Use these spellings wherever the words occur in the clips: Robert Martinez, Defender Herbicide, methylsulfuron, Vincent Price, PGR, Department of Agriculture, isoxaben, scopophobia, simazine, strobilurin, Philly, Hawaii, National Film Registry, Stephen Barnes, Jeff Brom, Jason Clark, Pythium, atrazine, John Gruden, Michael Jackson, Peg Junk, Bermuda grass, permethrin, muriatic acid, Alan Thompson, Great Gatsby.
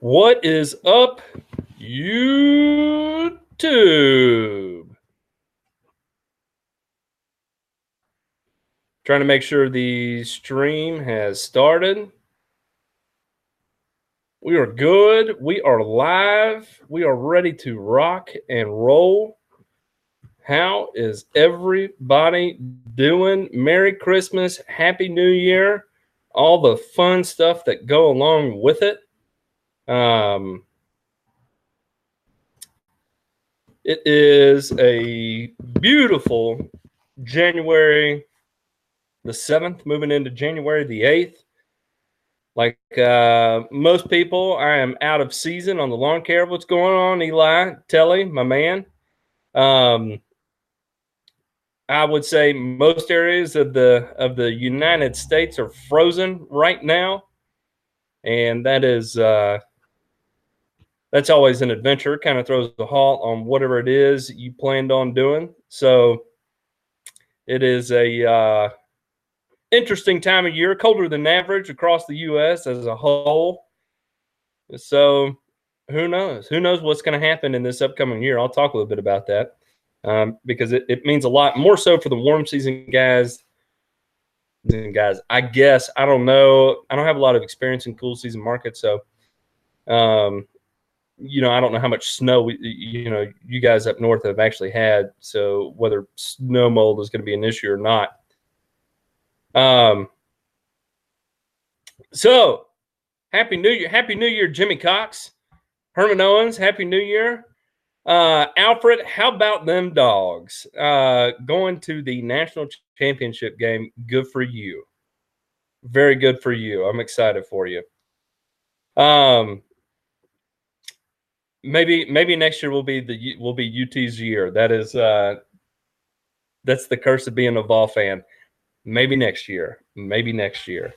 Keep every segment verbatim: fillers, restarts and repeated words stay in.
What is up, YouTube? Trying to make sure the stream has started. We are good. We are live. We are ready to rock and roll. How is everybody doing? Merry Christmas, Happy New Year, all the fun stuff that go along with it. Um, it is a beautiful January the seventh, moving into January the eighth. Like uh, most people, I am out of season on the lawn care. What's going on, Eli Telly, my man? Um, I would say most areas of the of the United States are frozen right now, and that is. Uh, That's always an adventure. Kind of throws the halt on whatever it is you planned on doing. So it is a uh, interesting time of year, colder than average across the U S as a whole. So who knows? Who knows what's going to happen in this upcoming year? I'll talk a little bit about that um, because it, it means a lot more so for the warm season guys. Guys, I guess I don't know. I don't have a lot of experience in cool season markets, so. Um, You know, I don't know how much snow, we, you know, you guys up north have actually had. So whether snow mold is going to be an issue or not. Um. So happy New Year. Happy New Year, Jimmy Cox. Herman Owens, happy New Year. Uh, Alfred, how about them dogs? Uh, going to the national championship game. Good for you. Very good for you. I'm excited for you. Um. Maybe maybe next year will be the will be U T's year. That is uh, that's the curse of being a ball fan. Maybe next year. Maybe next year.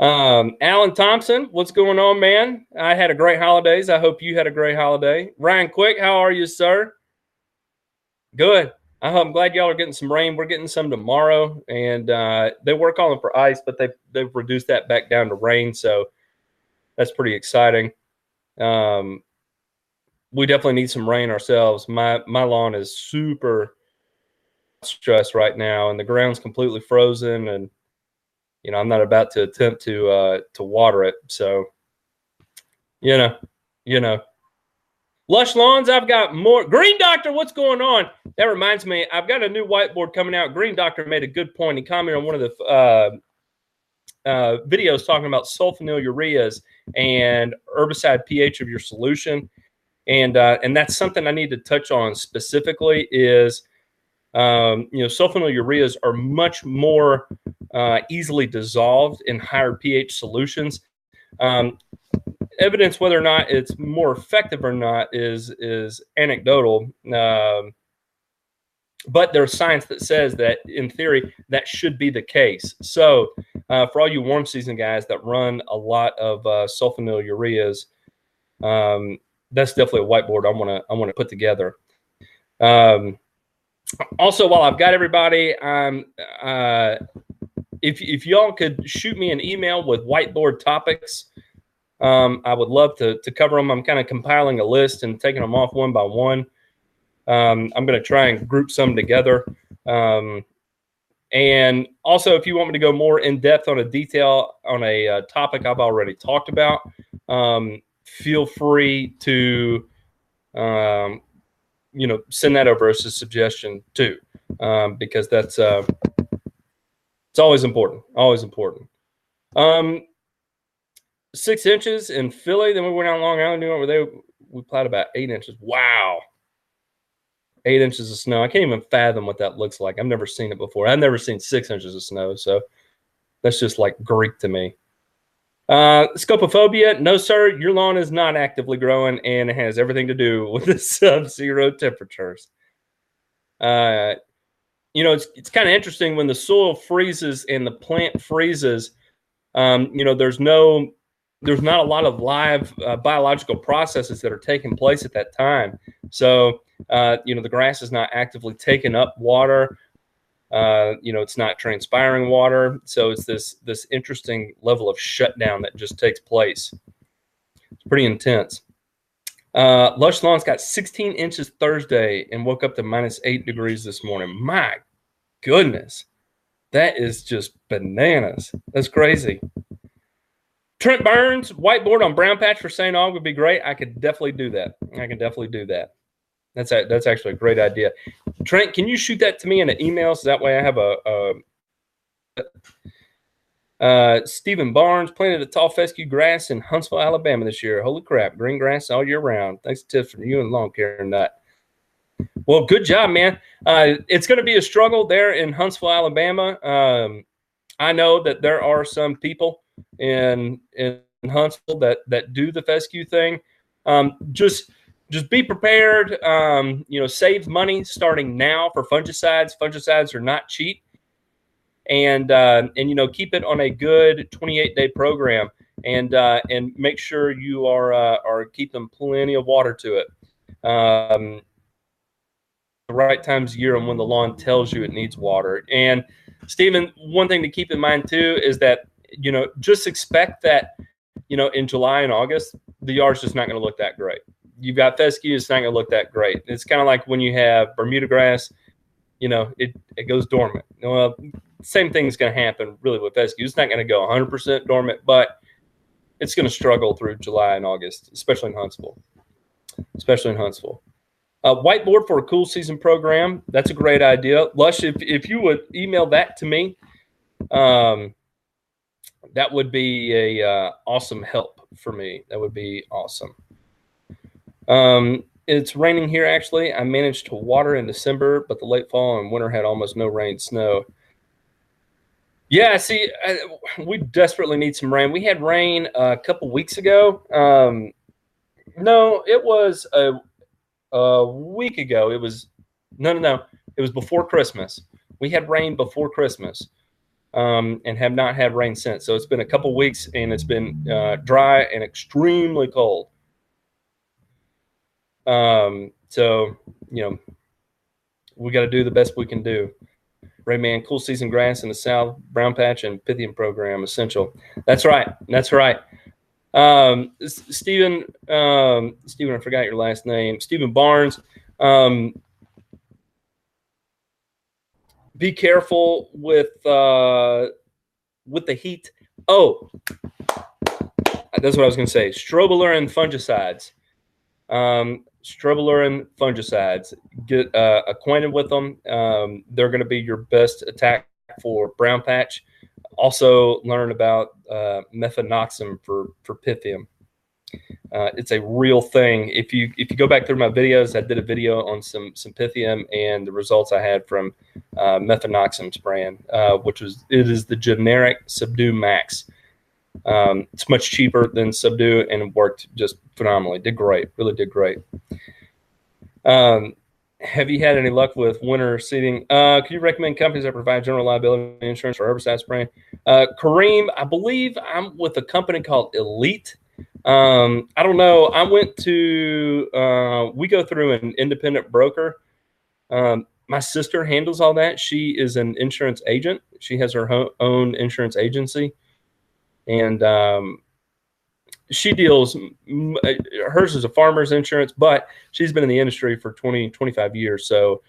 Um, Alan Thompson, what's going on, man? I had a great holidays. I hope you had a great holiday. Ryan Quick, how are you, sir? Good. I hope, I'm glad y'all are getting some rain. We're getting some tomorrow, and uh, they were calling for ice, but they they've reduced that back down to rain, so that's pretty exciting. Um, We definitely need some rain ourselves. My my lawn is super stressed right now, and the ground's completely frozen. And you know, I'm not about to attempt to uh, to water it. So, you know, you know, Lush Lawns. I've got more. Green Doctor, what's going on? That reminds me, I've got a new whiteboard coming out. Green Doctor made a good point. He commented on one of the uh, uh, videos talking about sulfonylureas and herbicide pH of your solution. And uh, and that's something I need to touch on specifically is, um, you know, sulfonylureas are much more uh, easily dissolved in higher pH solutions. Um, evidence whether or not it's more effective or not is is anecdotal, um, but there's science that says that in theory that should be the case. So uh, for all you warm season guys that run a lot of uh, sulfonylureas. Um, That's definitely a whiteboard I want to I want to put together. Um, also, while I've got everybody, um, uh, if if y'all could shoot me an email with whiteboard topics, um, I would love to to cover them. I'm kind of compiling a list and taking them off one by one. Um, I'm going to try and group some together. Um, and also, if you want me to go more in depth on a detail on a uh, topic I've already talked about. Um, Feel free to, um, you know, send that over as a suggestion too, um, because that's uh, it's always important. Always important. Um, six inches in Philly. Then we went out Long Island. Over there, we plowed about eight inches. Wow, eight inches of snow. I can't even fathom what that looks like. I've never seen it before. I've never seen six inches of snow. So that's just like Greek to me. Uh, scopophobia, no sir, your lawn is not actively growing and it has everything to do with the sub-zero temperatures. Uh, you know, it's it's kind of interesting when the soil freezes and the plant freezes, um, you know, there's no, there's not a lot of live uh, biological processes that are taking place at that time. So, uh, you know, the grass is not actively taking up water. Uh, you know, it's not transpiring water. So it's this, this interesting level of shutdown that just takes place. It's pretty intense. Uh, Lush Lawns got sixteen inches Thursday and woke up to minus eight degrees this morning. My goodness. That is just bananas. That's crazy. Trent Burns, whiteboard on brown patch for Saint Aug would be great. I could definitely do that. I can definitely do that. That's a, that's actually a great idea. Trent, can you shoot that to me in an email so that way I have a, a Uh, Stephen Barnes planted a tall fescue grass in Huntsville, Alabama this year. Holy crap, green grass all year round. Thanks to tips from you and Lawn Care Nut. Well, good job, man. Uh, it's going to be a struggle there in Huntsville, Alabama. Um, I know that there are some people in in Huntsville that that do the fescue thing. Um, just just be prepared. Um, you know, save money starting now for fungicides. Fungicides are not cheap. And, uh, and you know, keep it on a good twenty-eight day program and uh, and make sure you are uh, are keeping plenty of water to it. Um, the right times of year and when the lawn tells you it needs water. And, Stephen, one thing to keep in mind, too, is that, you know, just expect that, you know, in July and August, the yard's just not going to look that great. You've got fescue, it's not going to look that great. It's kind of like when you have Bermuda grass, you know, it, it goes dormant. Well, same thing is going to happen really with fescue. It's not going to go one hundred percent dormant, but it's going to struggle through July and August, especially in Huntsville. Especially in Huntsville. Uh, whiteboard for a cool season program. That's a great idea. Lush, if, if you would email that to me, um, that would be a uh, awesome help for me. That would be awesome. Um, it's raining here, actually. I managed to water in December, but the late fall and winter had almost no rain, snow. Yeah, see, I, we desperately need some rain. We had rain a couple weeks ago. Um, no, it was a, a week ago. It was no, no, no. It was before Christmas. We had rain before Christmas, um, and have not had rain since. So it's been a couple weeks, and it's been uh, dry and extremely cold. Um, so you know, we got to do the best we can do. Rayman, cool season grass in the south, brown patch, and Pythium program essential. That's right. That's right. Um, Stephen, um, Stephen, I forgot your last name. Stephen Barnes. Um, be careful with uh, with the heat. Oh, that's what I was going to say. Strobilurin fungicides. Um, Strobilurin fungicides. Get uh, acquainted with them. Um, they're going to be your best attack for brown patch. Also, learn about uh, mefenoxam for for Pythium. Uh, it's a real thing. If you if you go back through my videos, I did a video on some some Pythium and the results I had from uh, mefenoxam brand, uh, which was it is the generic Subdue Max. Um, it's much cheaper than Subdue and it worked just phenomenally. Did great. Really did great. Um, have you had any luck with winter seeding? Uh, can you recommend companies that provide general liability insurance for herbicide spraying? Uh, Kareem, I believe I'm with a company called Elite. Um, I don't know. I went to, uh, we go through an independent broker. Um, my sister handles all that. She is an insurance agent. She has her ho- own insurance agency. And um, she deals, hers is a farmer's insurance, but she's been in the industry for twenty, twenty-five years. So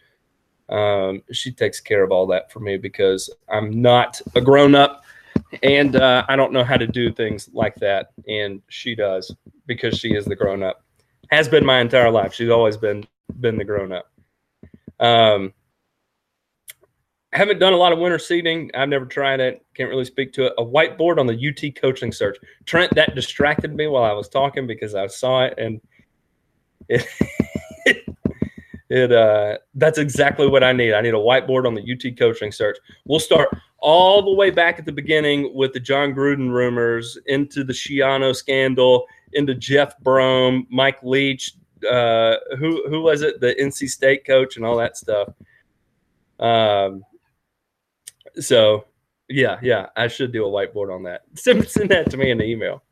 um, she takes care of all that for me because I'm not a grown up and uh, I don't know how to do things like that. And she does because she is the grown up, has been my entire life. She's always been, been the grown up. Um, haven't done a lot of winter seeding. I've never tried it. Can't really speak to it. A whiteboard on the U T coaching search. Trent, that distracted me while I was talking because I saw it, and it, it uh, that's exactly what I need. I need a whiteboard on the U T coaching search. We'll start all the way back at the beginning with the John Gruden rumors, into the Schiano scandal, into Jeff Brom, Mike Leach, uh, who who was it? The N C State coach and all that stuff. Um. So, yeah, yeah, I should do a whiteboard on that. Send, send that to me in the email.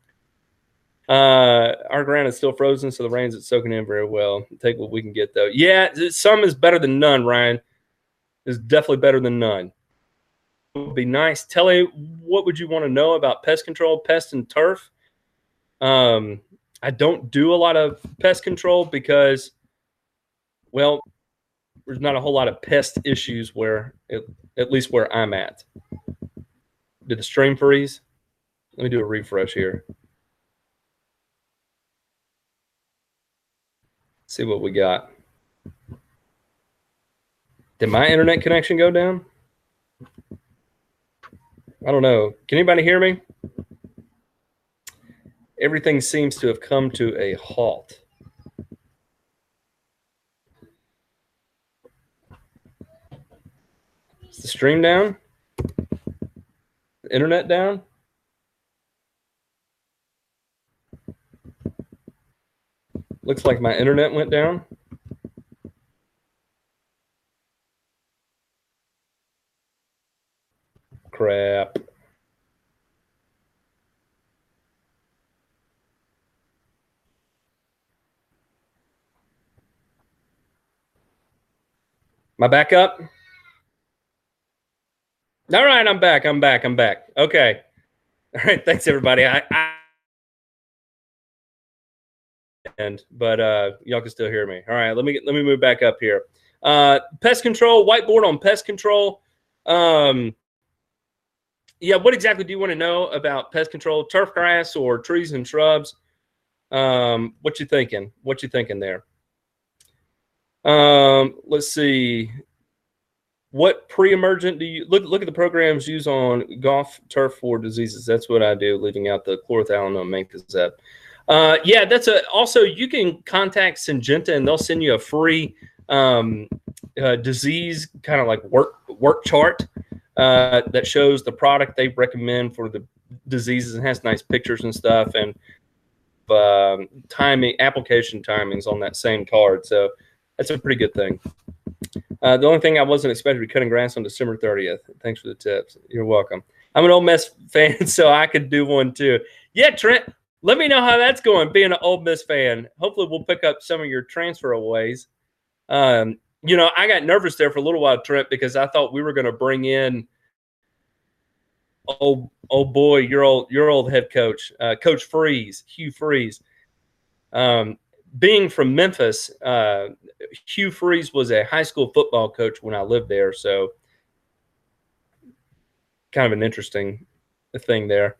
Uh, our ground is still frozen, so the rain's not soaking in very well. Take what we can get, though. Yeah, some is better than none, Ryan. It's definitely better than none. It would be nice. Telly, what would you want to know about pest control, pest and turf? Um, I don't do a lot of pest control because, well, there's not a whole lot of pest issues where, it, at least where I'm at. Did the stream freeze? Let me do a refresh here. See what we got. Did my internet connection go down? I don't know. Can anybody hear me? Everything seems to have come to a halt. Is the stream down? The internet down? Looks like my internet went down. Crap. My back up? All right, I'm back. I'm back. I'm back. Okay. All right. Thanks, everybody. I, I and but uh, y'all can still hear me. All right. Let me let me move back up here. Uh, pest control. Whiteboard on pest control. Um, Yeah, what exactly do you want to know about pest control? Turf grass or trees and shrubs? Um, what you thinking? What you thinking there? Um, let's see. What pre-emergent do you look? Look at the programs used on golf turf for diseases. That's what I do, leaving out the chlorothalonil mancozeb. Uh, yeah, that's a. Also, you can contact Syngenta and they'll send you a free um, uh, disease kind of like work work chart. Uh, that shows the product they recommend for the diseases and has nice pictures and stuff and um, timing, application timings on that same card. So that's a pretty good thing. Uh, the only thing I wasn't expecting to be cutting grass on December thirtieth. Thanks for the tips. You're welcome. I'm an Ole Miss fan, so I could do one too. Yeah, Trent, let me know how that's going, being an Ole Miss fan. Hopefully we'll pick up some of your transfer aways. Um, You know, I got nervous there for a little while, Trent, because I thought we were going to bring in old, old boy, your old, your old head coach, uh, Coach Freeze, Hugh Freeze. Um, being from Memphis, uh, Hugh Freeze was a high school football coach when I lived there, so kind of an interesting thing there.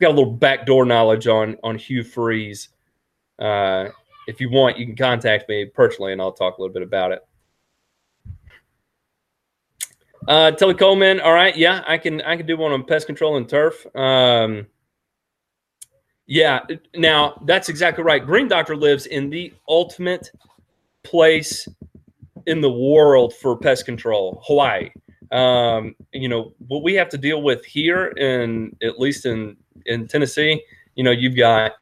Got a little backdoor knowledge on on Hugh Freeze. Uh, if you want, you can contact me personally, and I'll talk a little bit about it. Uh, Telly Coleman, all right, yeah, I can I can do one on pest control and turf. Um, yeah, now that's exactly right. Green Doctor lives in the ultimate place in the world for pest control, Hawaii. Um, you know what we have to deal with here, in at least in in Tennessee. You know, you've got.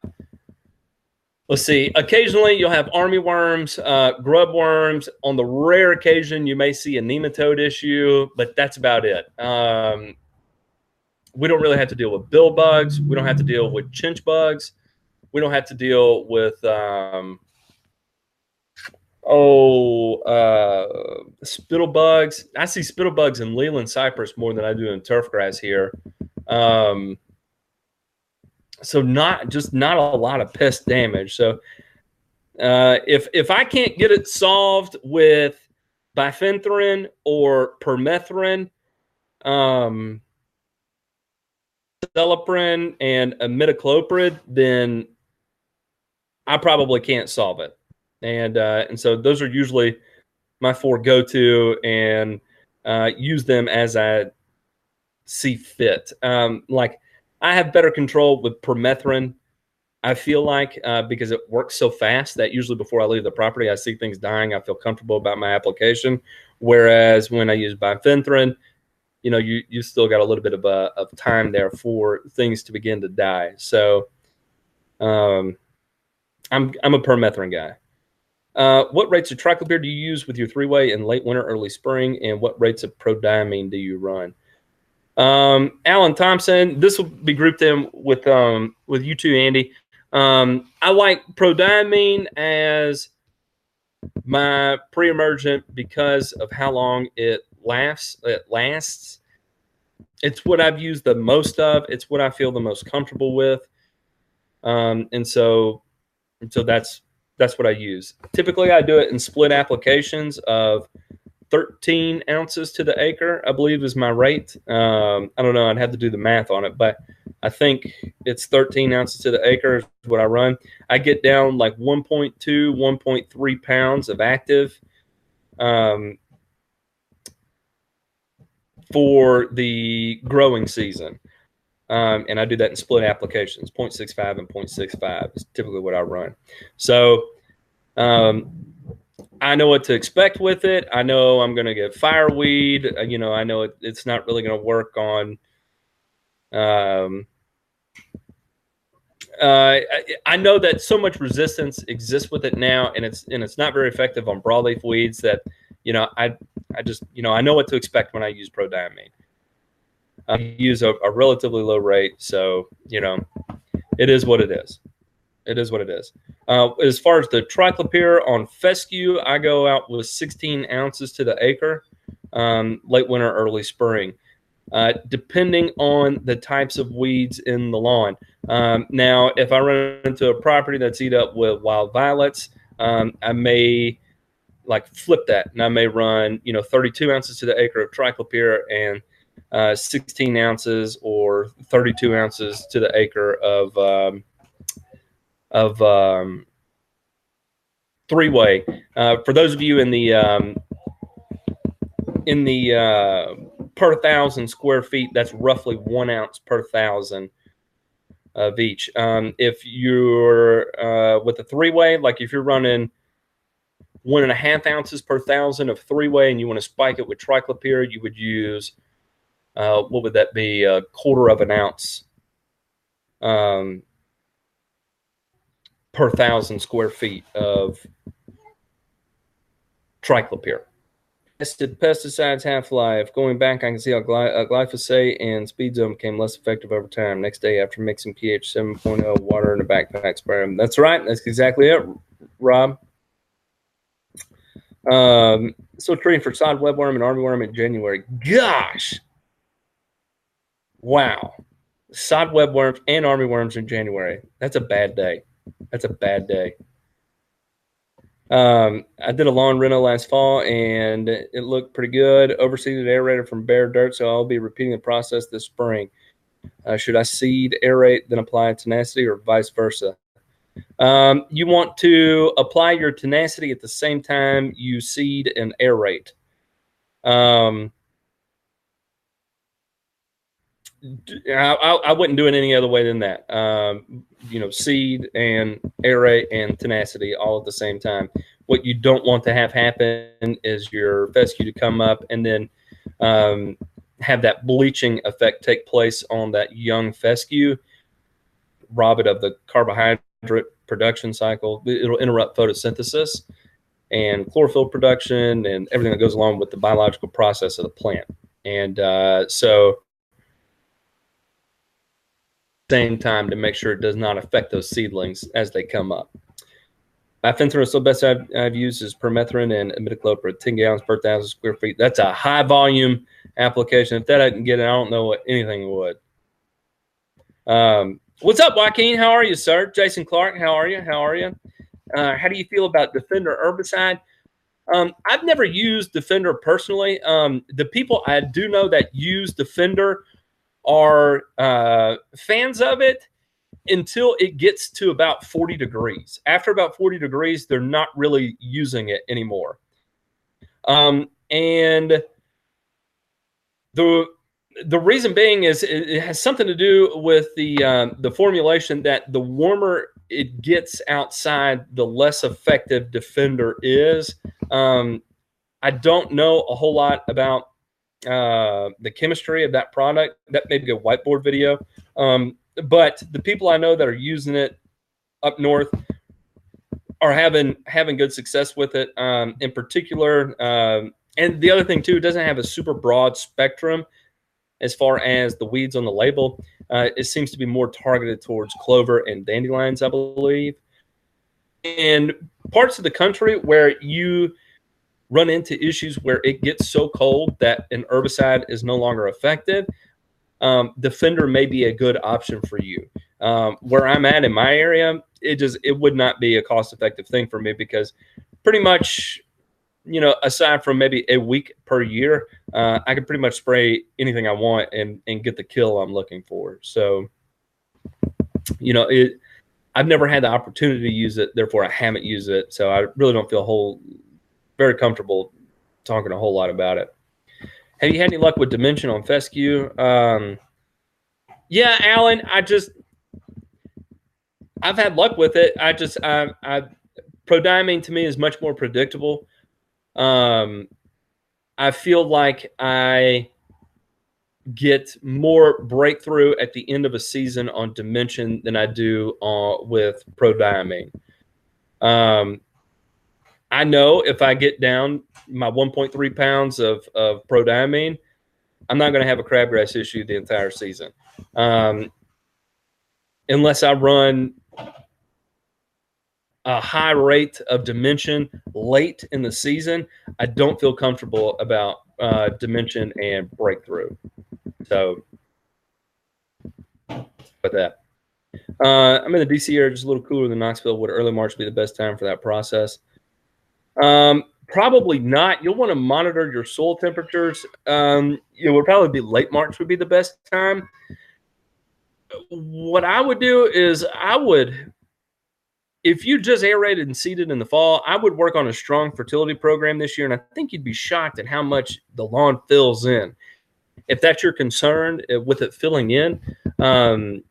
Let's see. Occasionally, you'll have army worms, uh, grub worms. On the rare occasion, you may see a nematode issue, but that's about it. Um, we don't really have to deal with bill bugs. We don't have to deal with chinch bugs. We don't have to deal with um, oh uh, spittle bugs. I see spittle bugs in Leland cypress more than I do in turf grass here. Um, So not just not a lot of pest damage. So uh, if if I can't get it solved with bifenthrin or permethrin, um, citric and imidacloprid, then I probably can't solve it. And uh, and so those are usually my four go-to, and uh, use them as I see fit. Um, like. I have better control with permethrin, I feel like, uh, because it works so fast that usually before I leave the property, I see things dying. I feel comfortable about my application. Whereas when I use bifenthrin, you know, you, you still got a little bit of uh, of time there for things to begin to die. So um, I'm, I'm a permethrin guy. Uh, what rates of triclopyr do you use with your three-way in late winter, early spring? And what rates of prodiamine do you run? Um, Alan Thompson, this will be grouped in with, um, with you too, Andy. Um, I like prodiamine as my pre-emergent because of how long it lasts, it lasts. It's what I've used the most of. It's what I feel the most comfortable with. Um, and so And so that's that's what I use. Typically, I do it in split applications of thirteen ounces to the acre, I believe is my rate. Um, I don't know. I'd have to do the math on it, but I think it's thirteen ounces to the acre is what I run. I get down like one point two, one point three pounds of active um, for the growing season. Um, and I do that in split applications, zero point six five and zero point six five is typically what I run. So um, I know what to expect with it. I know I'm going to get fireweed. You know, I know it, it's not really going to work on. Um, uh, I, I know that so much resistance exists with it now, and it's and it's not very effective on broadleaf weeds. That you know, I I just you know I know what to expect when I use prodiamine. I use a, a relatively low rate, so you know, it is what it is. It is what it is. Uh, as far as the triclopyr on fescue, I go out with sixteen ounces to the acre, um, late winter, early spring, uh, depending on the types of weeds in the lawn. Um, now, if I run into a property that's eat up with wild violets, um, I may like flip that, and I may run you know thirty-two ounces to the acre of triclopyr and Uh, sixteen ounces or thirty-two ounces to the acre of um, of um, three-way. Uh, for those of you in the um, in the uh, per thousand square feet, that's roughly one ounce per thousand of each. Um, if you're uh, with a three-way, like if you're running one and a half ounces per thousand of three-way, and you want to spike it with triclopyr, you would use Uh, what would that be? A quarter of an ounce um, per thousand square feet of triclopyr. Tested pesticides half-life. Going back, I can see how gly- uh, glyphosate and speed zone became less effective over time. Next day after mixing pH seven point oh, water in a backpack sprayer. That's right. That's exactly it, Rob. Um, so treating for sod webworm and army worm in January. Gosh! Wow. Sod webworms and army worms in January. That's a bad day. That's a bad day. Um, I did a lawn reno last fall, and it looked pretty good. Overseeded aerator from bare dirt, so I'll be repeating the process this spring. Uh, should I seed, aerate, then apply tenacity, or vice versa? Um, you want to apply your tenacity at the same time you seed and aerate. Um I, I wouldn't do it any other way than that. Um, you know, seed and aerate and tenacity all at the same time. What you don't want to have happen is your fescue to come up and then um, have that bleaching effect take place on that young fescue, rob it of the carbohydrate production cycle. It'll interrupt photosynthesis and chlorophyll production and everything that goes along with the biological process of the plant. And uh, so... same time to make sure it does not affect those seedlings as they come up. Bifenthrin is the best I've, I've used is permethrin and imidacloprid, ten gallons per thousand square feet. That's a high volume application. If that I can get it, I don't know what anything would. Um, what's up, Joaquin? How are you, sir? Jason Clark, how are you? How are you? Uh, how do you feel about Defender Herbicide? Um, I've never used Defender personally. Um, the people I do know that use Defender are uh, fans of it until it gets to about forty degrees. After about forty degrees, they're not really using it anymore. Um, and the the reason being is it, it has something to do with the um, the formulation that the warmer it gets outside, the less effective Defender is. Um, I don't know a whole lot about uh the chemistry of that product. That may be a whiteboard video, um but the people I know that are using it up north are having having good success with it, um in particular. Um and the other thing too, it doesn't have a super broad spectrum as far as the weeds on the label. Uh it seems to be more targeted towards clover and dandelions, I believe, and parts of the country where you run into issues where it gets so cold that an herbicide is no longer effective. Um, Defender may be a good option for you. Um, where I'm at in my area, it just it would not be a cost-effective thing for me, because pretty much, you know, aside from maybe a week per year, uh, I could pretty much spray anything I want and and get the kill I'm looking for. So, you know, it I've never had the opportunity to use it, therefore I haven't used it. So I really don't feel whole very comfortable talking a whole lot about it. Have you had any luck with Dimension on fescue? Um, yeah, Alan, I just I've had luck with it. I just I, I prodiamine to me is much more predictable. Um, I feel like I get more breakthrough at the end of a season on Dimension than I do uh, with prodiamine. Um, I know if I get down my one point three pounds of, of prodiamine, I'm not going to have a crabgrass issue the entire season. Um, unless I run a high rate of Dimension late in the season, I don't feel comfortable about uh, Dimension and breakthrough. So, with that. Uh, I'm in the D C area, just a little cooler than Knoxville. Would early March be the best time for that process? Um, probably not. You'll want to monitor your soil temperatures. Um, it would probably be late March would be the best time. What I would do is I would, if you just aerated and seeded in the fall, I would work on a strong fertility program this year. And I think you'd be shocked at how much the lawn fills in. If that's your concern with it filling in, um,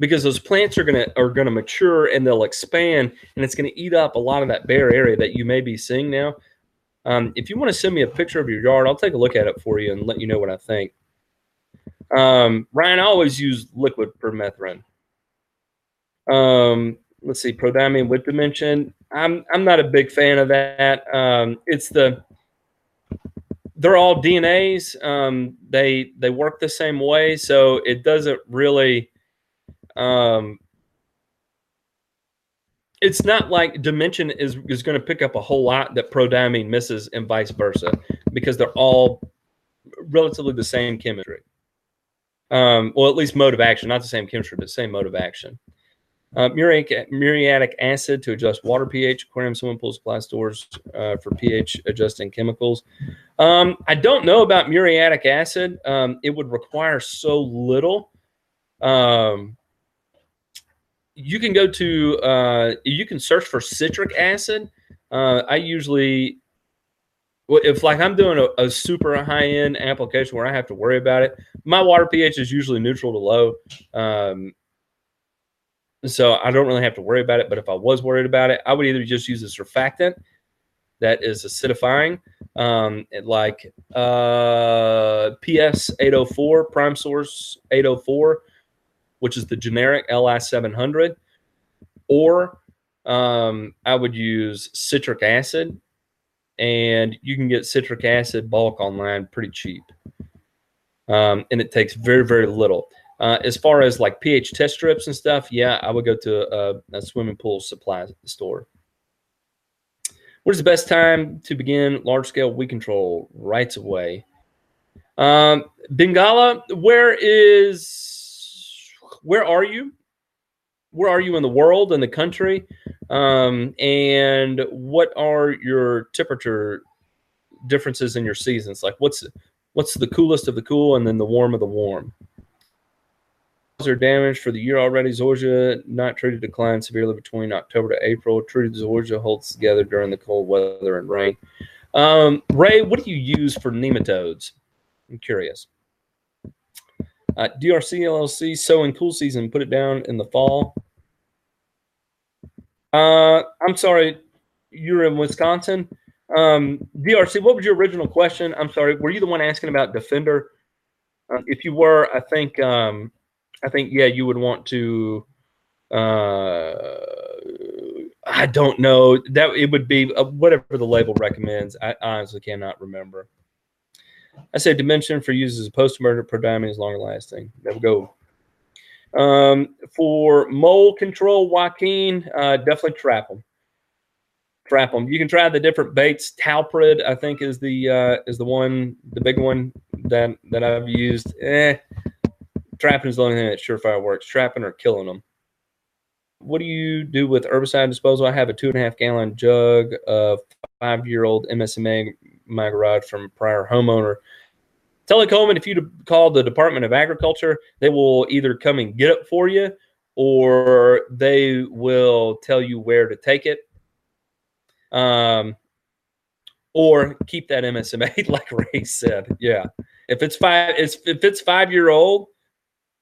because those plants are gonna are gonna mature and they'll expand, and it's gonna eat up a lot of that bare area that you may be seeing now. Um, if you want to send me a picture of your yard, I'll take a look at it for you and let you know what I think. Um, Ryan, I always use liquid permethrin. Um, let's see, prodiamine with Dimension. I'm I'm not a big fan of that. Um, it's the they're all D N As. Um, they they work the same way, so it doesn't really. Um, it's not like Dimension is, is going to pick up a whole lot that prodiamine misses and vice versa, because they're all relatively the same chemistry. Um, well, at least mode of action, not the same chemistry, but same mode of action. Uh, muriatic, muriatic acid to adjust water pH, aquarium, swimming pool supply stores uh, for pH adjusting chemicals. Um, I don't know about muriatic acid. Um, it would require so little. Um, You can go to, uh, you can search for citric acid. Uh, I usually, if like I'm doing a, a super high-end application where I have to worry about it, my water pH is usually neutral to low. Um, so I don't really have to worry about it. But if I was worried about it, I would either just use a surfactant that is acidifying, um, like uh, P S eight oh four, Prime Source eight oh four. Which is the generic L I seven hundred, or um, I would use citric acid, and you can get citric acid bulk online pretty cheap, um, and it takes very, very little. Uh, as far as like pH test strips and stuff, yeah, I would go to a, a swimming pool supply store. What is the best time to begin large-scale weed control rights of way? Um, Bengala, where is... Where are you? Where are you in the world, in the country? Um, and what are your temperature differences in your seasons? Like what's what's the coolest of the cool and then the warm of the warm? Flowers are damaged for the year already. Zorgia not treated decline severely between October to April. Treated Zorgia holds together during the cold weather and rain. Um, Ray, what do you use for nematodes? I'm curious. Uh, D R C L L C, sow in cool season, put it down in the fall. Uh, I'm sorry, you're in Wisconsin. Um, D R C, what was your original question? I'm sorry, were you the one asking about Defender? Uh, if you were, I think, um, I think, yeah, you would want to. Uh, I don't know that it would be uh, whatever the label recommends. I honestly cannot remember. I say Dimension for use as a post-emergent prodiamine is longer lasting. There we go. Um, for mole control, Joaquin, uh, definitely trap them. Trap them. You can try the different baits. Talprid, I think, is the uh, is the one, the big one that that I've used. Eh, trapping is the only thing that surefire works, trapping or killing them. What do you do with herbicide disposal? I have a two and a half gallon jug of five-year-old M S M A in my garage from a prior homeowner. Telly Coleman, if you call the Department of Agriculture, they will either come and get it for you or they will tell you where to take it. Um, or keep that M S M A, like Ray said. Yeah. If it's five, it's, if it's five year old,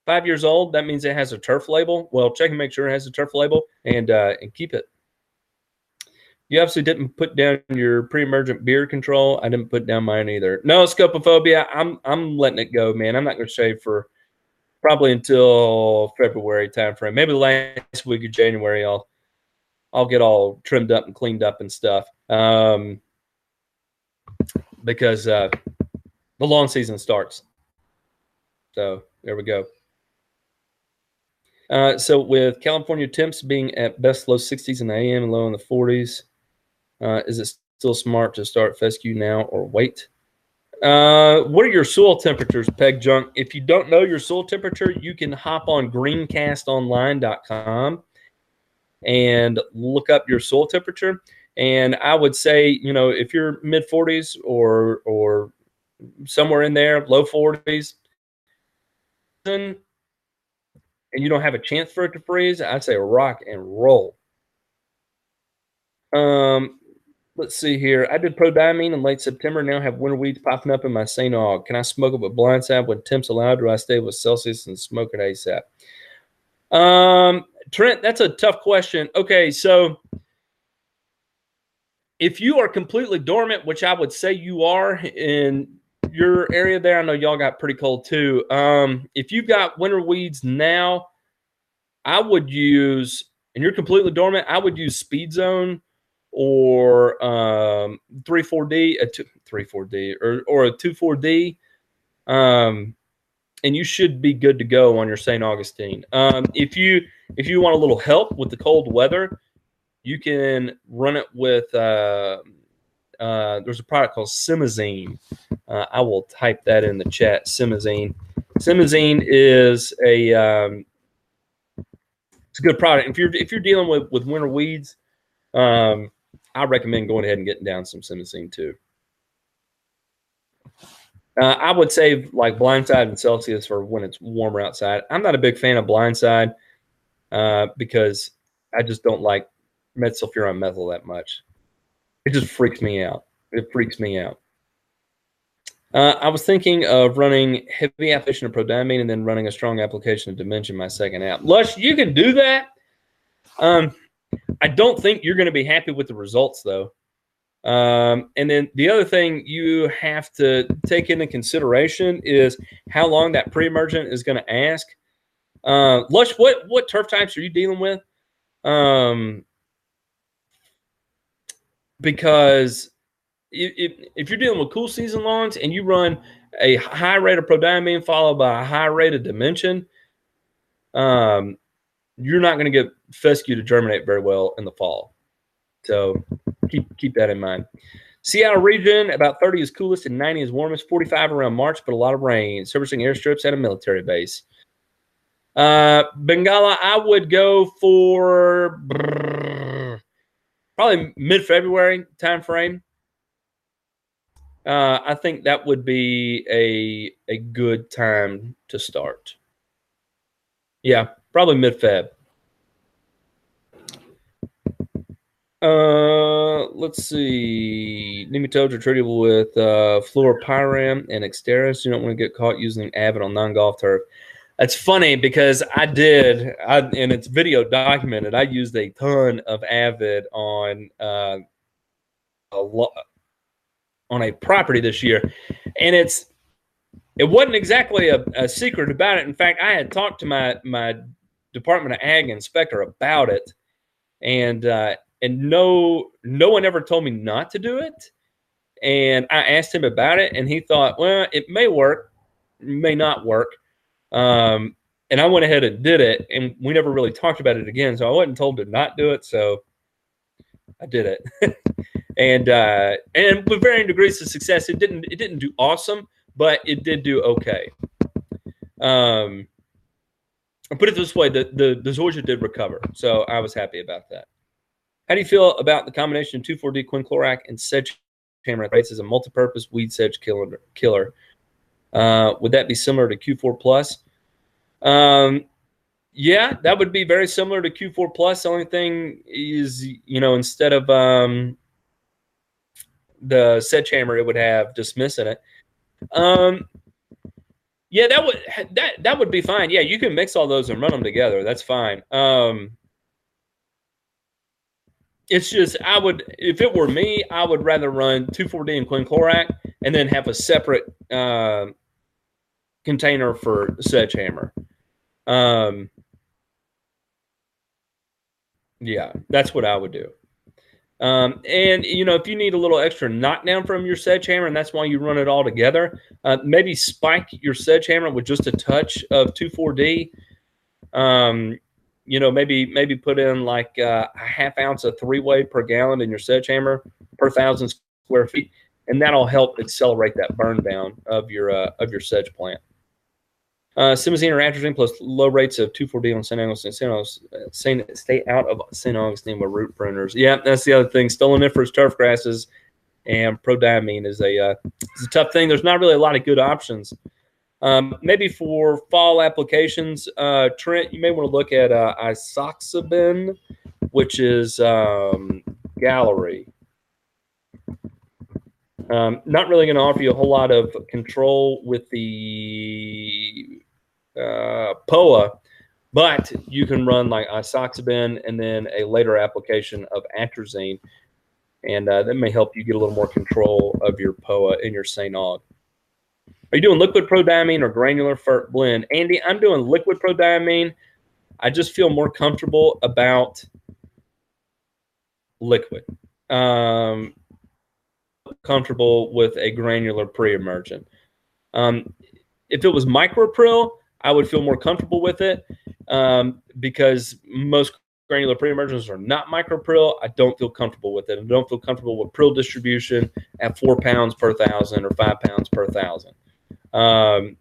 five years old, that means it has a turf label. Well, check and make sure it has a turf label and uh, and keep it. You obviously didn't put down your pre-emergent beard control. I didn't put down mine either. No, scopophobia. I'm I'm letting it go, man. I'm not going to shave for probably until February timeframe. Maybe the last week of January, I'll I'll get all trimmed up and cleaned up and stuff. Um, because uh, the lawn season starts. So there we go. Uh, so with California temps being at best low sixties in the A M and low in the forties, uh, is it still smart to start fescue now or wait? Uh, what are your soil temperatures, Peg Junk? If you don't know your soil temperature, you can hop on greencast online dot com and look up your soil temperature. And I would say, you know, if you're mid forties or or somewhere in there, low forties, then and you don't have a chance for it to freeze, I'd say rock and roll. Um, let's see here. I did prodiamine in late September. Now have winter weeds popping up in my Saint Aug. Can I smoke it with blindside when temps allow? Do I stay with Celsius and smoke it ASAP? Um, Trent, that's a tough question. Okay, so if you are completely dormant, which I would say you are in your area there, I know y'all got pretty cold too. Um, if you've got winter weeds now, I would use, and you're completely dormant, I would use Speed Zone or um, three four D, a two, three four D or, or a two four D. Um, and you should be good to go on your Saint Augustine. Um, if you if you want a little help with the cold weather, you can run it with uh, uh, there's a product called simazine. Uh, I will type that in the chat. Simazine. Simazine is a um, it's a good product. If you're if you're dealing with, with winter weeds, um, I recommend going ahead and getting down some simazine too. Uh, I would say like blindside and Celsius for when it's warmer outside. I'm not a big fan of blindside uh, because I just don't like methylsulfuron methyl that much. It just freaks me out. It freaks me out. Uh, I was thinking of running heavy application of prodiamine and then running a strong application of Dimension, my second app. Lush, you can do that. Um, I don't think you're going to be happy with the results, though. Um, and then the other thing you have to take into consideration is how long that pre-emergent is going to ask. Uh, Lush, what, what turf types are you dealing with? Um, because... If, if you're dealing with cool season lawns and you run a high rate of prodiamine followed by a high rate of Dimension, um, you're not going to get fescue to germinate very well in the fall. So keep keep that in mind. Seattle region, about thirty is coolest and ninety is warmest, forty-five around March, but a lot of rain, servicing airstrips at a military base. Uh, Bengala, I would go for probably mid-February timeframe. Uh, I think that would be a a good time to start. Yeah, probably mid-Feb. Uh, let's see. Nematodes are treated with uh, fluoropyram and Exteris. You don't want to get caught using Avid on non-golf turf. That's funny because I did, I, and it's video documented, I used a ton of Avid on uh, a lot. on a property this year. And it's, it wasn't exactly a, a secret about it. In fact, I had talked to my, my Department of Ag inspector about it. And, uh, and no, no one ever told me not to do it. And I asked him about it and he thought, well, it may work, may not work. Um, and I went ahead and did it and we never really talked about it again. So I wasn't told to not do it. So I did it. And uh, and with varying degrees of success, it didn't it didn't do awesome, but it did do okay. Um, I'll put it this way, the, the, the Zorgia did recover, so I was happy about that. How do you feel about the combination of two four-D quinclorac and sedge tamarack rates as a multipurpose weed sedge killer? killer? Uh, would that be similar to Q four plus? Um, yeah, that would be very similar to Q four plus. The only thing is, you know, instead of um, the sedgehammer, it would have dismiss in it. Um, yeah, that would that that would be fine. Yeah, you can mix all those and run them together. That's fine. Um, it's just I would, if it were me, I would rather run two four-D and quinclorac and then have a separate uh, container for sedgehammer. Um, yeah, that's what I would do. Um, and, you know, if you need a little extra knockdown from your sedgehammer, and that's why you run it all together, uh, maybe spike your sedgehammer with just a touch of two four-D. Um, you know, maybe maybe put in like uh, a half ounce of three-way per gallon in your sedgehammer per thousand square feet, and that'll help accelerate that burn down of your uh, of your sedge plant. Uh, simazine or atrazine plus low rates of two four-D on Saint Augustine. Saint Augustine, stay out of Saint Augustine with root pruners. Yeah, that's the other thing. Stoloniferous turf grasses and prodiamine is a, uh, it's a tough thing. There's not really a lot of good options. Um, maybe for fall applications, uh, Trent, you may want to look at uh, isoxabin, which is um, gallery. Um, not really going to offer you a whole lot of control with the uh, P O A, but you can run like isoxabin and then a later application of atrazine, and uh, that may help you get a little more control of your P O A in your Saint Aug. Are you doing liquid prodiamine or granular fert blend? Andy, I'm doing liquid prodiamine. I just feel more comfortable about liquid. Um, comfortable with a granular pre-emergent. Um, if it was micropril, I would feel more comfortable with it um, because most granular pre-emergents are not micropril. I don't feel comfortable with it. I don't feel comfortable with prill distribution at four pounds per thousand or five pounds per thousand. Um,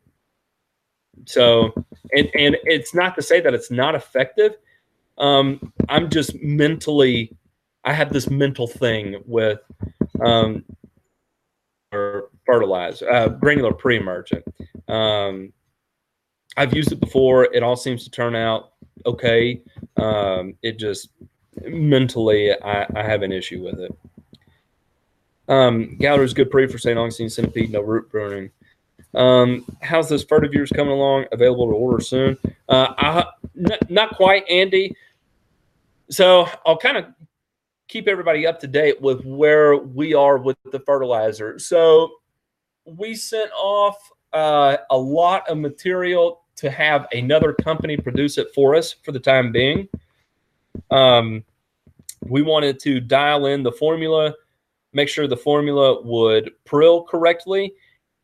so, and, and it's not to say that it's not effective. Um, I'm just mentally, I have this mental thing with um, or fertilizer, uh, granular pre-emergent. Um, I've used it before. It all seems to turn out okay. Um, it just mentally, I, I have an issue with it. Um, Gallery is good pre for Saint Augustine centipede, no root pruning. Um, how's this fert of yours coming along? Available to order soon? Uh, I, n- not quite, Andy. So I'll kind of keep everybody up to date with where we are with the fertilizer. So we sent off uh, a lot of material to have another company produce it for us for the time being. Um, we wanted to dial in the formula, make sure the formula would prill correctly.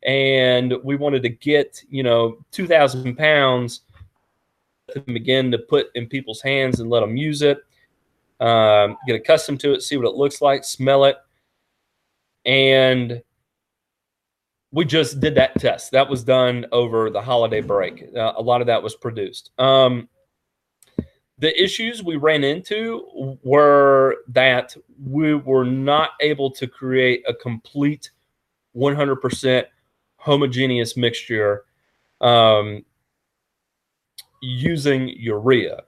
And we wanted to get, you know, two thousand pounds to begin to put in people's hands and let them use it. Um, get accustomed to it, see what it looks like, smell it. And we just did that test. That was done over the holiday break. Uh, a lot of that was produced. Um, the issues we ran into were that we were not able to create a complete one hundred percent homogeneous mixture um, using urea.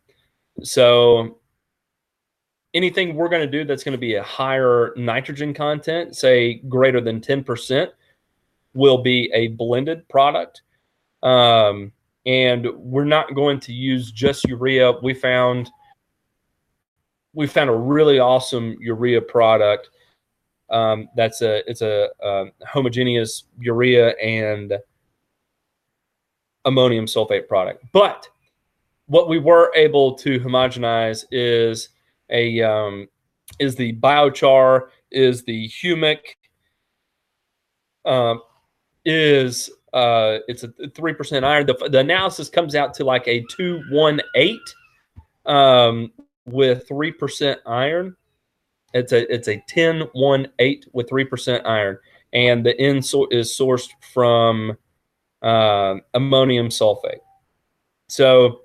So anything we're going to do that's going to be a higher nitrogen content, say greater than ten percent, will be a blended product. Um, and we're not going to use just urea. We found we found a really awesome urea product. Um, that's a it's a, a homogeneous urea and ammonium sulfate product. But what we were able to homogenize is A um, is the biochar, is the humic, uh, is uh, it's a three percent iron. The, the analysis comes out to like a two one eight um, with three percent iron. It's a it's a ten one eight with three percent iron, and the end so- is sourced from uh, ammonium sulfate. So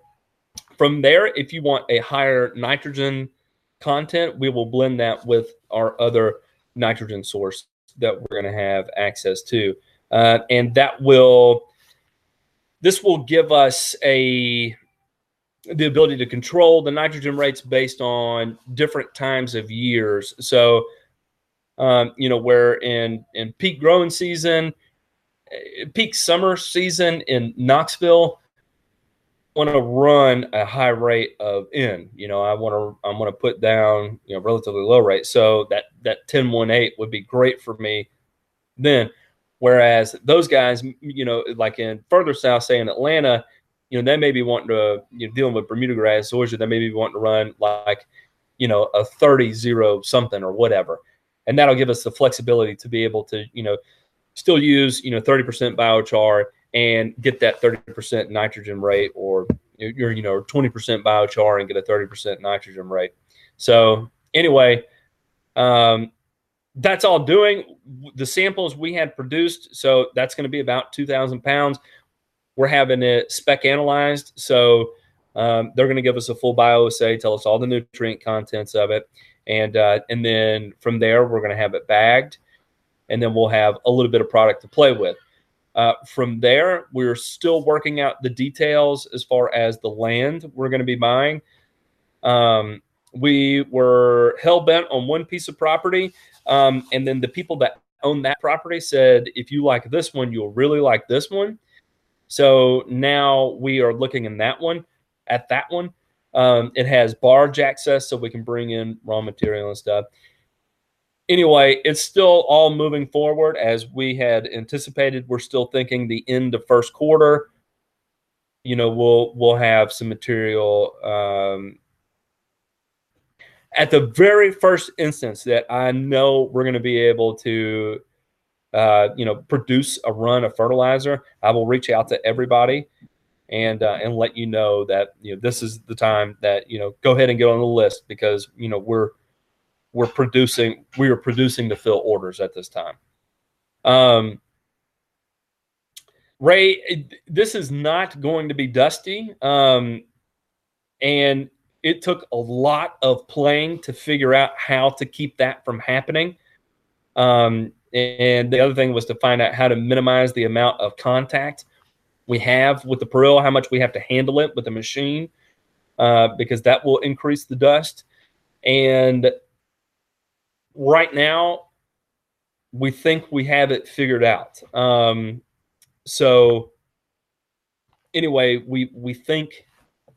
From there, if you want a higher nitrogen content, we will blend that with our other nitrogen source that we're going to have access to. Uh, and that will, this will give us a, the ability to control the nitrogen rates based on different times of years. So, um, you know, where in, in peak growing season, peak summer season in Knoxville, want to run a high rate of N. You know, I want to, I'm going to put down, you know, relatively low rate. So that, that ten one eight would be great for me then. Whereas those guys, you know, like in further south, say in Atlanta, you know, they may be wanting to, you know, dealing with Bermuda grass, Zorgia, they may be wanting to run like, you know, a thirty zero something or whatever. And that'll give us the flexibility to be able to, you know, still use, you know, thirty percent biochar and get that thirty percent nitrogen rate, or you're, you know, twenty percent biochar and get a thirty percent nitrogen rate. So anyway, um, that's all doing the samples we had produced. So that's going to be about two thousand pounds. We're having it spec analyzed. So um, they're going to give us a full bioassay, tell us all the nutrient contents of it. And, uh, and then from there, we're going to have it bagged, and then we'll have a little bit of product to play with. Uh, from there, we're still working out the details as far as the land we're going to be buying. Um, we were hell-bent on one piece of property, um, and then the people that own that property said, if you like this one, you'll really like this one. So now we are looking in that one, at that one. Um, it has barge access, so we can bring in raw material and stuff. Anyway, it's still all moving forward as we had anticipated. We're still thinking the end of first quarter, you know, we'll we'll have some material. Um, at the very first instance that I know we're going to be able to, uh, you know, produce a run of fertilizer, I will reach out to everybody and uh, and let you know that, you know, this is the time that, you know, go ahead and get on the list, because, you know, we're We're producing, we are producing to fill orders at this time. Um, Ray, it, this is not going to be dusty. Um, and it took a lot of playing to figure out how to keep that from happening. Um, and the other thing was to find out how to minimize the amount of contact we have with the peril, how much we have to handle it with the machine, uh, because that will increase the dust. And right now, we think we have it figured out. Um, so anyway, we we think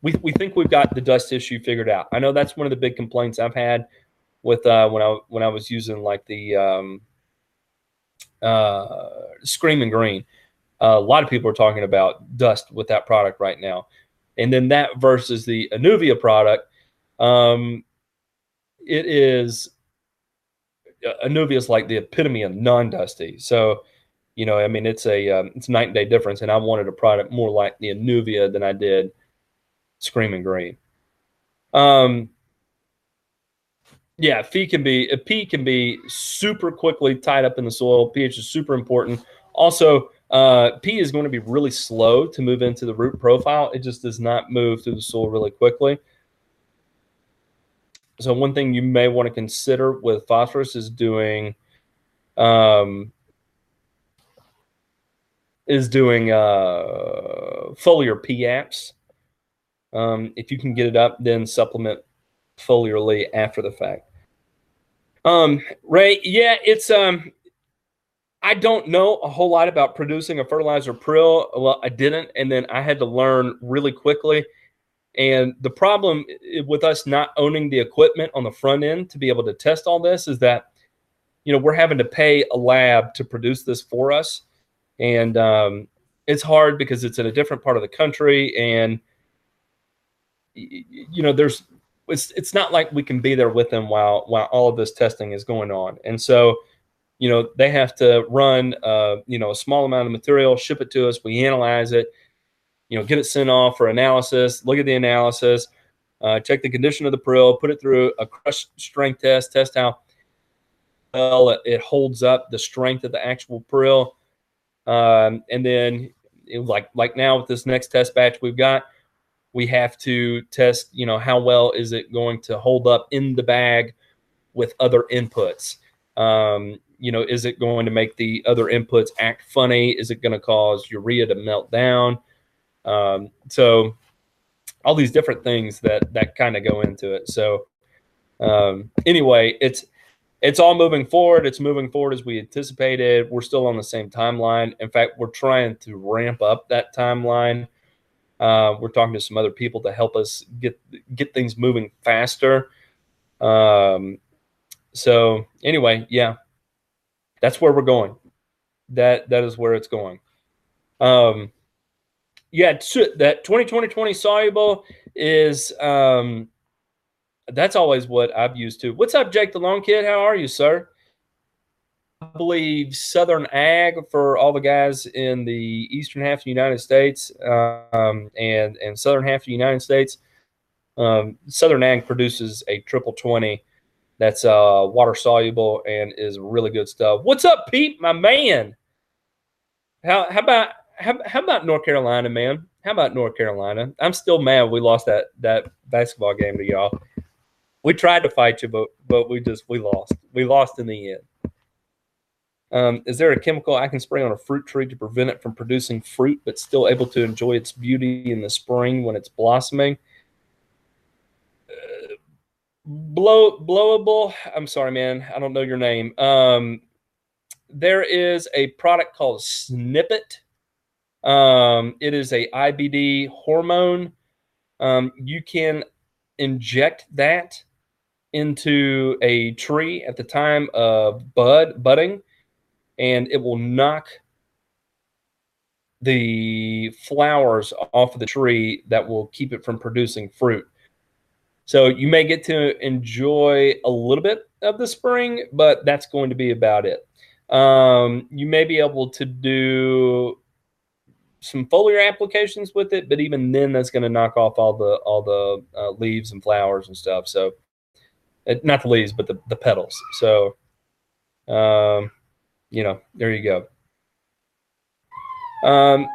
we we think we've got the dust issue figured out. I know that's one of the big complaints I've had with uh, when I when I was using like the um, uh, Screaming Green. Uh, a lot of people are talking about dust with that product right now, and then that versus the Anuvia product. Um, it is. Anuvia is like the epitome of non-dusty. So, you know, I mean, it's a um, it's night and day difference, and I wanted a product more like the Anuvia than I did Screaming Green. Um, yeah, P can be a P can be super quickly tied up in the soil. pH is super important. Also, uh, P is going to be really slow to move into the root profile. It just does not move through the soil really quickly. So one thing you may want to consider with phosphorus is doing, um, is doing uh, foliar P A Ps. Um, if you can get it up, then supplement foliarly after the fact. Um, Ray, yeah, it's. Um, I don't know a whole lot about producing a fertilizer prill. Well, I didn't, and then I had to learn really quickly. And the problem with us not owning the equipment on the front end to be able to test all this is that, you know, we're having to pay a lab to produce this for us. And um, it's hard because it's in a different part of the country. And, you know, there's it's it's not like we can be there with them while while all of this testing is going on. And so, you know, they have to run, uh, you know, a small amount of material, ship it to us. We analyze it. You know, get it sent off for analysis, look at the analysis, uh, check the condition of the prill, put it through a crush strength test, test how well it, it holds up, the strength of the actual prill. Um, and then, it, like like now with this next test batch we've got, We have to test, you know, how well is it going to hold up in the bag with other inputs? Um, you know, is it going to make the other inputs act funny? Is it going to cause urea to melt down? Um, so all these different things that, that kind of go into it. So um, anyway, it's, it's all moving forward. It's moving forward as we anticipated. We're still on the same timeline. In fact, we're trying to ramp up that timeline. Uh, we're talking to some other people to help us get, get things moving faster. Um, so anyway, yeah, that's where we're going. That, that is where it's going. Um, yeah. That twenty twenty twenty soluble is, um, that's always what I'm used to. What's up, Jake the Lone Kid? How are you, sir? I believe Southern Ag for all the guys in the eastern half of the United States um, and, and southern half of the United States. Um, Southern Ag produces a triple twenty that's uh, water-soluble and is really good stuff. What's up, Pete, my man? How, how about how, how about North Carolina, man? How about North Carolina? I'm still mad we lost that, that basketball game to y'all. We tried to fight you, but but we just we lost. We lost in the end. Um, is there a chemical I can spray on a fruit tree to prevent it from producing fruit, but still able to enjoy its beauty in the spring when it's blossoming? Uh, blow blowable. I'm sorry, man. I don't know your name. Um, there is a product called Snippet. Um, it is a I B D hormone. Um, you can inject that into a tree at the time of bud budding, and it will knock the flowers off of the tree that will keep it from producing fruit. So you may get to enjoy a little bit of the spring, but that's going to be about it. Um, you may be able to do some foliar applications with it, but even then that's going to knock off all the all the uh, leaves and flowers and stuff. So it, not the leaves, but the, the petals. So, um, you know, there you go. Um,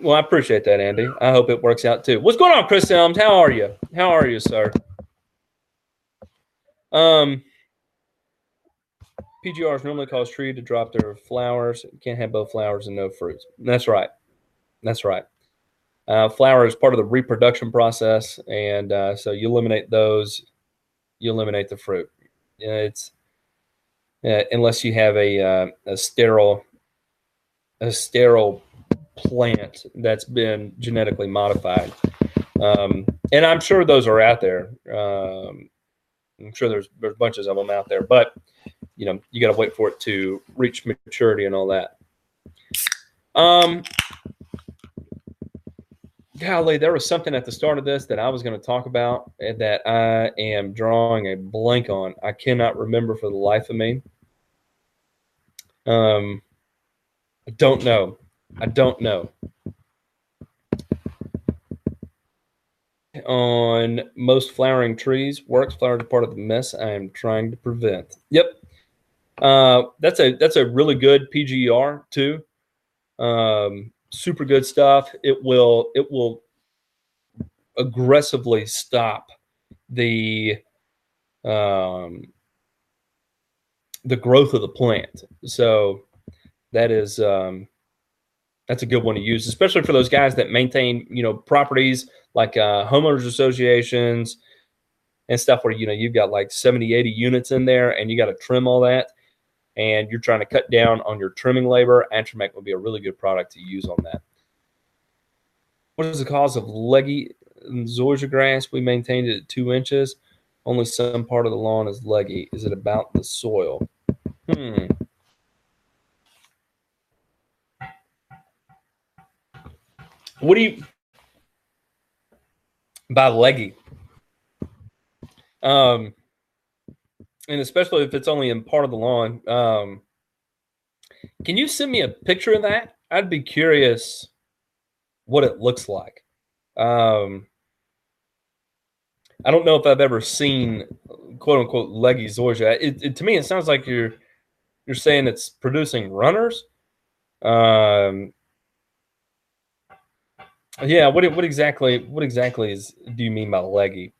well, I appreciate that, Andy. I hope it works out too. What's going on, Chris Helms? How are you? How are you, sir? Um, P G Rs normally cause trees to drop their flowers. You can't have both flowers and no fruits. That's right. That's right. Uh, flower is part of the reproduction process, and uh, so you eliminate those, you eliminate the fruit. It's uh, unless you have a uh, a sterile a sterile plant that's been genetically modified, um, and I'm sure those are out there. Um, I'm sure there's there's bunches of them out there, but you know you got to wait for it to reach maturity and all that. Um. Golly, there was something at the start of this that I was going to talk about that I am drawing a blank on. I cannot remember for the life of me. Um, I don't know. I don't know. On most flowering trees, works flowers are part of the mess I am trying to prevent. Yep. Uh, that's a that's a really good P G R too. Um. Super good stuff. It will it will aggressively stop the um, the growth of the plant. So that is um, that's a good one to use, especially for those guys that maintain you know properties like uh, homeowners associations and stuff where you know you've got like seventy, eighty units in there and you got to trim all that. And you're trying to cut down on your trimming labor, Atramac would be a really good product to use on that. What is the cause of leggy Zorgia grass? We maintained it at two inches. Only some part of the lawn is leggy. Is it about the soil? Hmm. What do you by leggy? Um. And especially if it's only in part of the lawn. Um, can you send me a picture of that? I'd be curious what it looks like. Um, I don't know if I've ever seen "quote unquote" leggy Zorgia. It, it, to me, it sounds like you're you're saying it's producing runners. Um, Yeah, what what exactly what exactly is do you mean by leggy?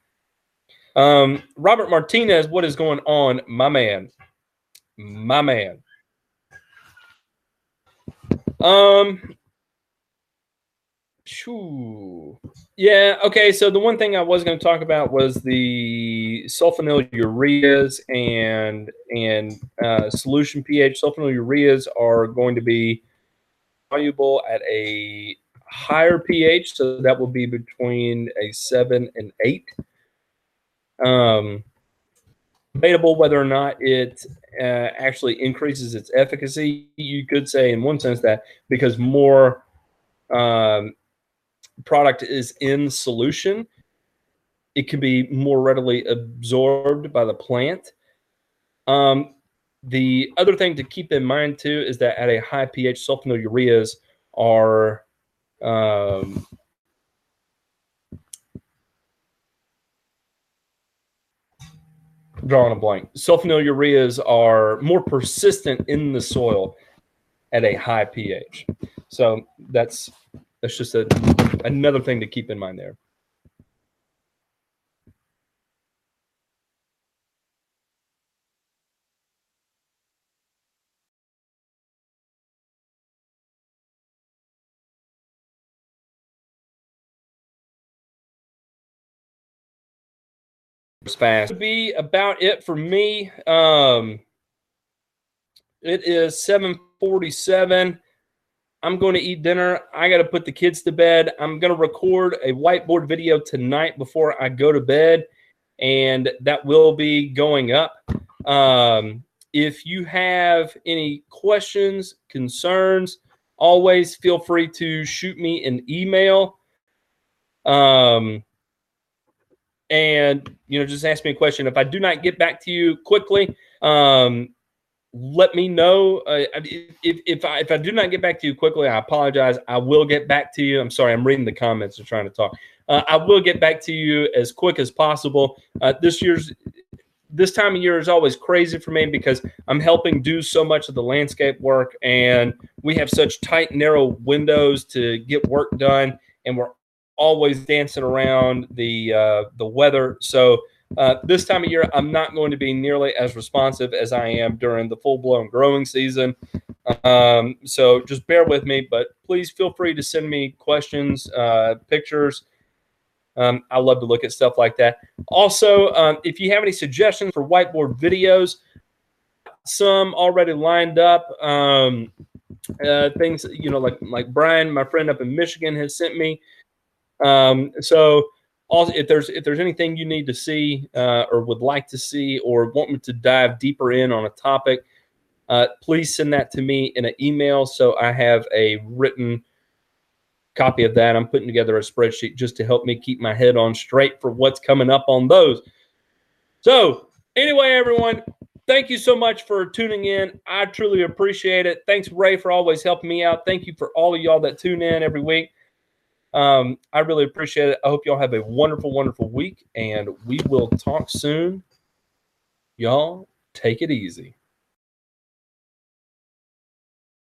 Um, Robert Martinez, what is going on, my man? My man. Um. Shoo. Yeah. Okay. So the one thing I was going to talk about was the sulfonylureas and and uh, solution pH. Sulfonylureas are going to be soluble at a higher pH, so that will be between a seven and eight. Um, debatable whether or not it uh, actually increases its efficacy. You could say, in one sense, that because more um, product is in solution, it can be more readily absorbed by the plant. Um, the other thing to keep in mind too is that at a high pH, sulfonylureas are um, drawing a blank. Sulfonylureas are more persistent in the soil at a high pH. So that's that's just a, another thing to keep in mind there. Fast would be about it for me. Um, it is seven forty-seven. I'm going to eat dinner. I got to put the kids to bed. I'm going to record a whiteboard video tonight before I go to bed, and that will be going up. Um, if you have any questions, concerns, always feel free to shoot me an email. Um, And, you know, just ask me a question. If I do not get back to you quickly, um, let me know. Uh, if, if, I, if I do not get back to you quickly, I apologize. I will get back to you. I'm sorry. I'm reading the comments and trying to talk. Uh, I will get back to you as quick as possible. Uh, this year's this time of year is always crazy for me because I'm helping do so much of the landscape work, and we have such tight, narrow windows to get work done, and we're always dancing around the uh, the weather. So uh, this time of year, I'm not going to be nearly as responsive as I am during the full-blown growing season. Um, so just bear with me, but please feel free to send me questions, uh, pictures. Um, I love to look at stuff like that. Also, um, if you have any suggestions for whiteboard videos, some already lined up. Um, uh, things, you know, like, like Brian, my friend up in Michigan, has sent me. Um, so also if there's, if there's anything you need to see, uh, or would like to see, or want me to dive deeper in on a topic, uh, please send that to me in an email. So I have a written copy of that. I'm putting together a spreadsheet just to help me keep my head on straight for what's coming up on those. So anyway, everyone, thank you so much for tuning in. I truly appreciate it. Thanks, Ray, for always helping me out. Thank you for all of y'all that tune in every week. Um, I really appreciate it. I hope y'all have a wonderful, wonderful week, and we will talk soon. Y'all take it easy.